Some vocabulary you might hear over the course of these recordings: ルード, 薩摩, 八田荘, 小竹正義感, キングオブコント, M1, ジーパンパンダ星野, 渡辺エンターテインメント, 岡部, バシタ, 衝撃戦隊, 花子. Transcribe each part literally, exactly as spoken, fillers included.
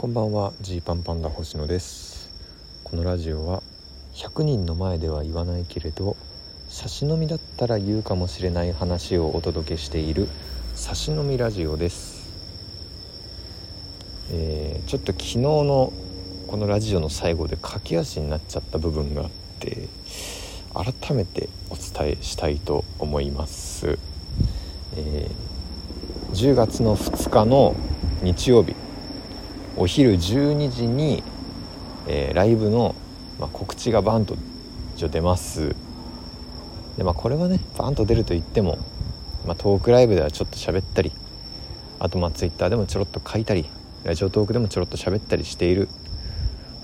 こんばんは、ジーパンパンダ星野です。このラジオはひゃくにんの前では言わないけれど、差し飲みだったら言うかもしれない話をお届けしている差し飲みラジオです。えー、ちょっと昨日のこのラジオの最後で駆け足になっちゃった部分があって、改めてお伝えしたいと思います。えー、じゅうがつのふつかの日曜日お昼じゅうにじに、えー、ライブの、まあ、告知がバンと一応出ます。で、まあ、これはねバンと出ると言っても、まあ、トークライブではちょっと喋ったり、あとまあツイッターでもちょろっと書いたり、ラジオトークでもちょろっと喋ったりしている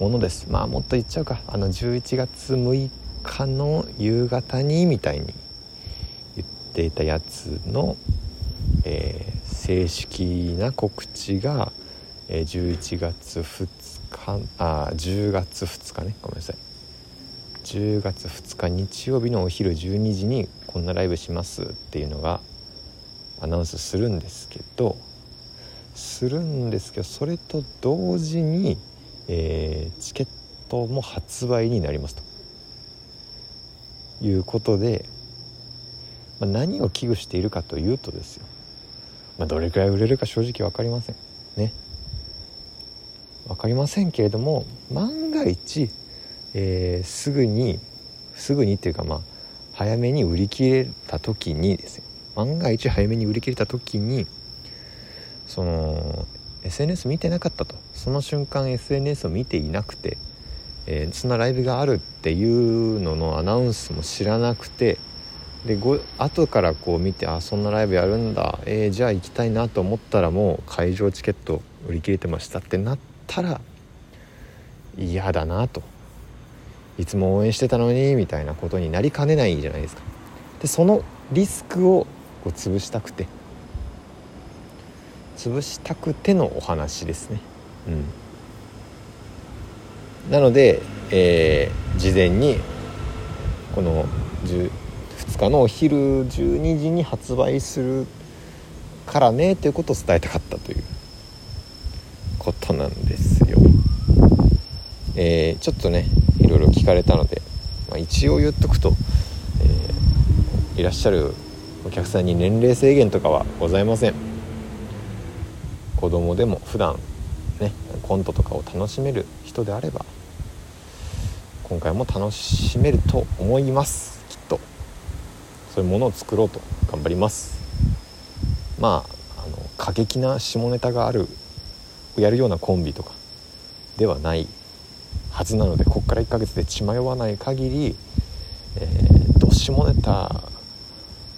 ものです。まあもっと言っちゃうか、あのじゅういちがつむいかの夕方にみたいに言っていたやつの、えー、正式な告知がじゅういちがつふつか、あ、じゅうがつふつかね、ごめんなさい。じゅうがつふつか日曜日のお昼じゅうにじにこんなライブしますっていうのがアナウンスするんですけど、するんですけど、それと同時に、えー、チケットも発売になりますということで、まあ、何を危惧しているかというとですよ、まあ、どれくらい売れるか正直分かりませんね。わかりませんけれども、万が一、えー、すぐにすぐにっていうか、まあ早めに売り切れた時にですね、万が一早めに売り切れた時に、その エスエヌエス 見てなかったと、その瞬間 エスエヌエス を見ていなくて、えー、そんなライブがあるっていうののアナウンスも知らなくて、でご後からこう見て、あ、そんなライブやるんだ、えー、じゃあ行きたいなと思ったら、もう会場チケット売り切れてましたってなったら嫌だなと、いつも応援してたのにみたいなことになりかねないじゃないですか。でそのリスクをこう潰したくて潰したくてのお話ですね。うん、なので、えー、事前にこのふつかのお昼じゅうにじに発売するからねということを伝えたかったということなんですよ。えー、ちょっとねいろいろ聞かれたので、まあ、一応言っとくと、えー、いらっしゃるお客さんに年齢制限とかはございません。子供でも普段ねコントとかを楽しめる人であれば今回も楽しめると思います。そういうものを作ろうと頑張ります。まあ、あの過激な下ネタがあるやるようなコンビとかではないはずなので、ここからいっかげつで血迷わない限り、えー、ど下ネタ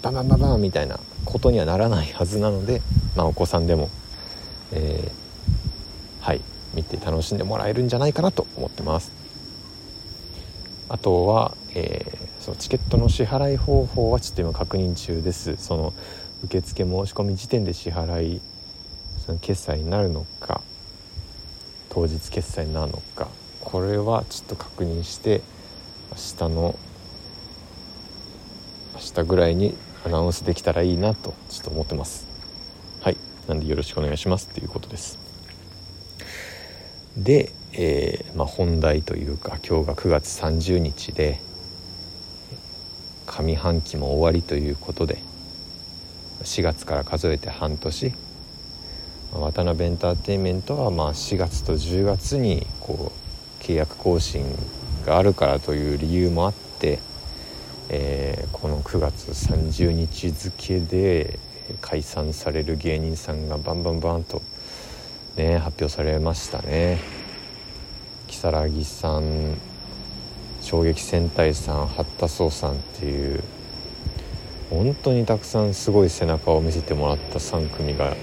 バンバンバンバンみたいなことにはならないはずなので、まあ、お子さんでも、えー、はい見て楽しんでもらえるんじゃないかなと思ってます。あとは、えーそのチケットの支払い方法はちょっと今確認中です。その受付申し込み時点で支払い、その決済になるのか当日決済になるのか、これはちょっと確認して明日の明日ぐらいにアナウンスできたらいいなとちょっと思ってます。はい、なんでよろしくお願いしますということです。で、えーまあ、本題というか、今日がくがつさんじゅうにちで上半期も終わりということで、しがつから数えて半年、渡辺エンターテインメントはまあしがつとじゅうがつにこう契約更新があるからという理由もあって、えー、このくがつさんじゅうにち付で解散される芸人さんがバンバンバンと、ね、発表されましたね。如月さん、衝撃戦隊さん、八田荘さんっていう本当にたくさんすごい背中を見せてもらったさんくみが、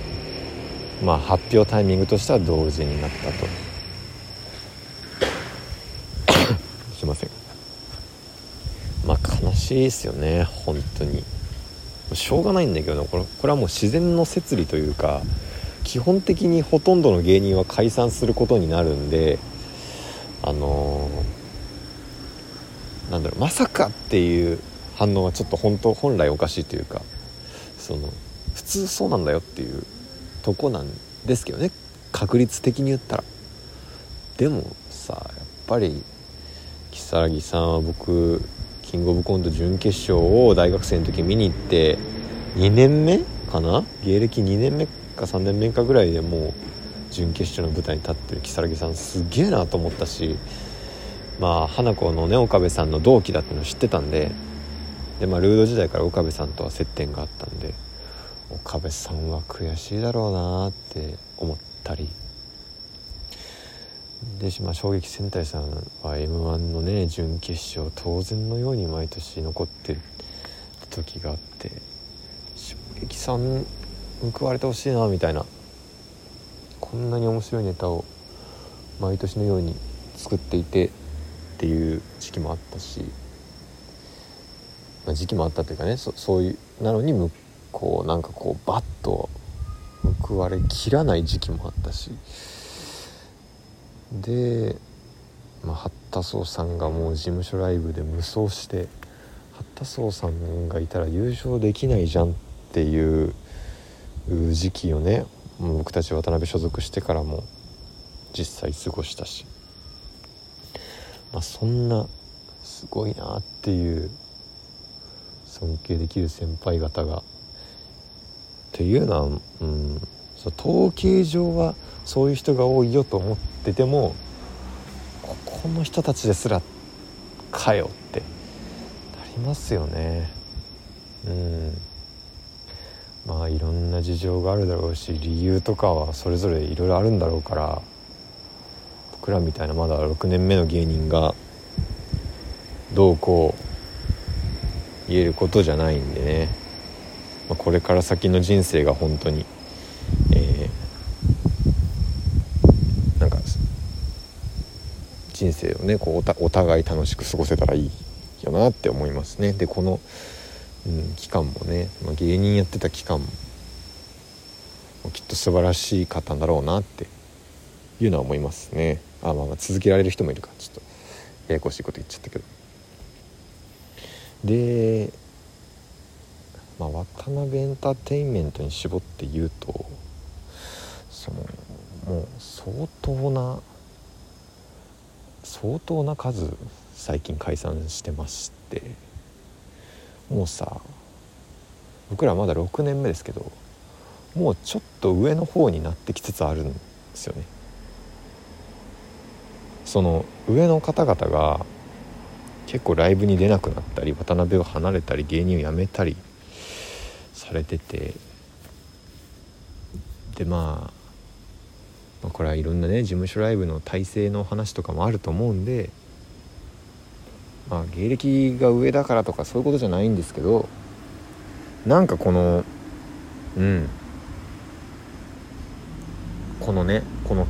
まあ、発表タイミングとしては同時になったとすいません、まあ、悲しいですよね。本当にしょうがないんだけど、これ、これはもう自然の摂理というか、基本的にほとんどの芸人は解散することになるんで、あのーなんだろう、まさかっていう反応はちょっと本当本来おかしいというか、その普通そうなんだよっていうとこなんですけどね、確率的に言ったら。でもさ、やっぱり如月さんは、僕キングオブコント準決勝を大学生の時見に行ってにねんめかな、芸歴にねんめかさんねんめかぐらいでもう準決勝の舞台に立ってる如月さんすげえなと思ったし、まあ花子のね岡部さんの同期だっての知ってたんで、でまあルード時代から岡部さんとは接点があったんで、岡部さんは悔しいだろうなって思ったりで、まあ、衝撃戦隊さんは エムワン のね準決勝当然のように毎年残ってる時があって、衝撃さん報われてほしいなみたいな、こんなに面白いネタを毎年のように作っていてっていう時期もあったし、まあ、時期もあったというかね、 そ, そういうなのにむこうなんかこうバッと報われきらない時期もあったしで、まあ、八田荘さんがもう事務所ライブで無双して、八田荘さんがいたら優勝できないじゃんっていう時期をね、僕たち渡辺所属してからも実際過ごしたし、まあ、そんなすごいなっていう尊敬できる先輩方がっていうのは、うん、そ統計上はそういう人が多いよと思ってても、ここの人たちですらかよってなりますよね。うん。まあいろんな事情があるだろうし、理由とかはそれぞれいろいろあるんだろうから、僕らみたいなまだろくねんめの芸人がどうこう言えることじゃないんでね、まあ、これから先の人生が本当に、えー、なんか人生をねこう お, たお互い楽しく過ごせたらいいよなって思いますね。でこの、うん、期間もね、まあ、芸人やってた期間もきっと素晴らしい方だろうなっていうのは思いますね。あ、まあ、まあ続けられる人もいるか、ちょっとややこしいこと言っちゃったけど。で、まあ、渡辺エンターテインメントに絞って言うと、そのもう相当な相当な数最近解散してまして、もうさ、僕らまだろくねんめですけど、もうちょっと上の方になってきつつあるんですよね。その上の方々が結構ライブに出なくなったり、渡辺を離れたり、芸人を辞めたりされてて、でまあ、まあ、これはいろんなね事務所ライブの体制の話とかもあると思うんで、まあ芸歴が上だからとかそういうことじゃないんですけど、なんかこのうんこのねこの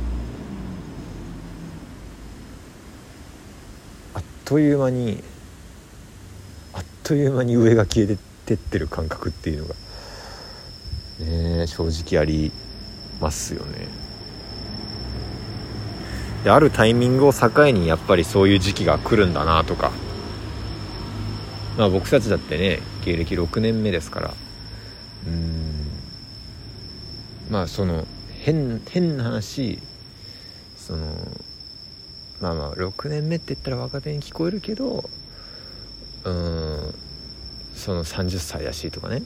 あっという間にあっという間に上が消えてってってる感覚っていうのがね正直ありますよね。であるタイミングを境にやっぱりそういう時期が来るんだなとか、まあ僕たちだってね芸歴ろくねんめですから、うーんまあその変変な話、そのまあまあろくねんめって言ったら若手に聞こえるけど、うーんそのさんじゅっさいだしとかね、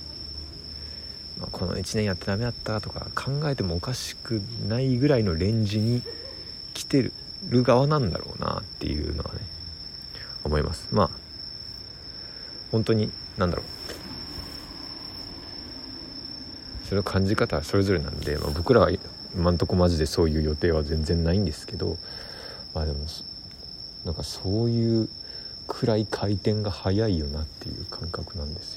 まあ、このいちねんやってダメだったとか考えてもおかしくないぐらいのレンジに来てる側なんだろうなっていうのはね思います。まあ本当になんだろう、それの感じ方はそれぞれなんで、まあ、僕らは今んとこマジでそういう予定は全然ないんですけど、まあでもなんかそういうくらい回転が早いよなっていう感覚なんです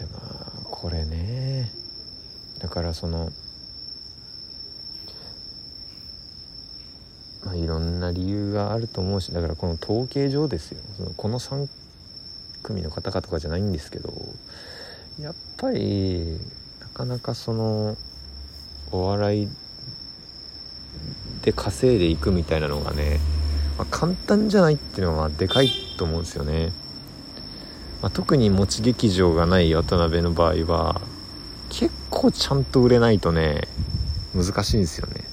よ。でまあこれね、だからその、まあ、いろんな理由があると思うし、だからこの統計上ですよ、そのこのさん組の方かとかじゃないんですけど、やっぱりなかなかそのお笑いで稼いでいくみたいなのがね、まあ、簡単じゃないっていうのはでかいと思うんですよね。まあ、特に持ち劇場がない渡辺の場合は結構ちゃんと売れないとね難しいんですよね。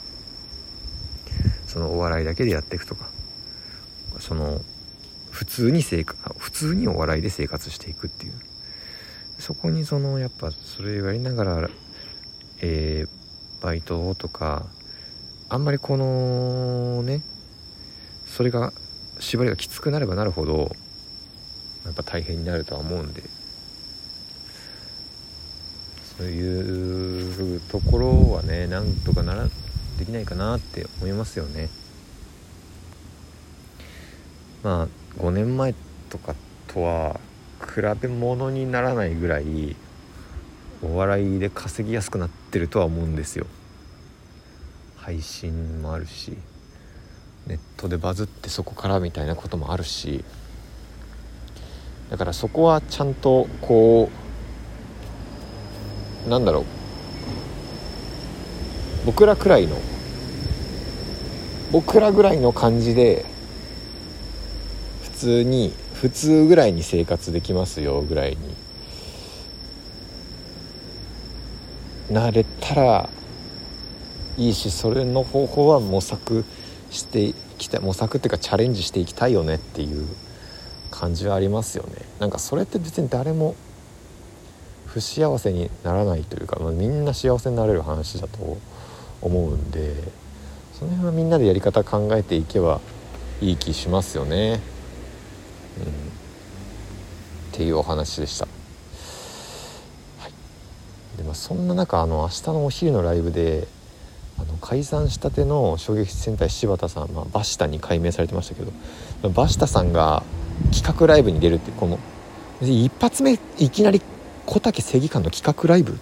そのお笑いだけでやっていくとか、その普通に生活、普通にお笑いで生活していくっていう、そこにそのやっぱそれをやりながら、えー、バイトとか、あんまりこのね、それが縛りがきつくなればなるほどやっぱ大変になるとは思うんで、そういうところはね、なんとかならできないかなって思いますよね。まあごねんまえとかとは比べ物にならないぐらいお笑いで稼ぎやすくなってるとは思うんですよ。配信もあるし、ネットでバズってそこからみたいなこともあるし、だからそこはちゃんとこう、なんだろう、僕らくらいの僕らぐらいの感じで普通に普通ぐらいに生活できますよぐらいになれたらいいし、それの方法は模索していきたい、模索っていうかチャレンジしていきたいよねっていう感じはありますよね。なんかそれって別に誰も不幸せにならないというか、まあ、みんな幸せになれる話だと思うんで、その辺はみんなでやり方考えていけばいい気しますよね、うん、っていうお話でした、はい。でまあ、そんな中、あの明日のお昼のライブであの解散したての衝撃戦隊柴田さん、まあ、バシタに改名されてましたけど、バシタさんが企画ライブに出るって、この一発目いきなり小竹正義感の企画ライブ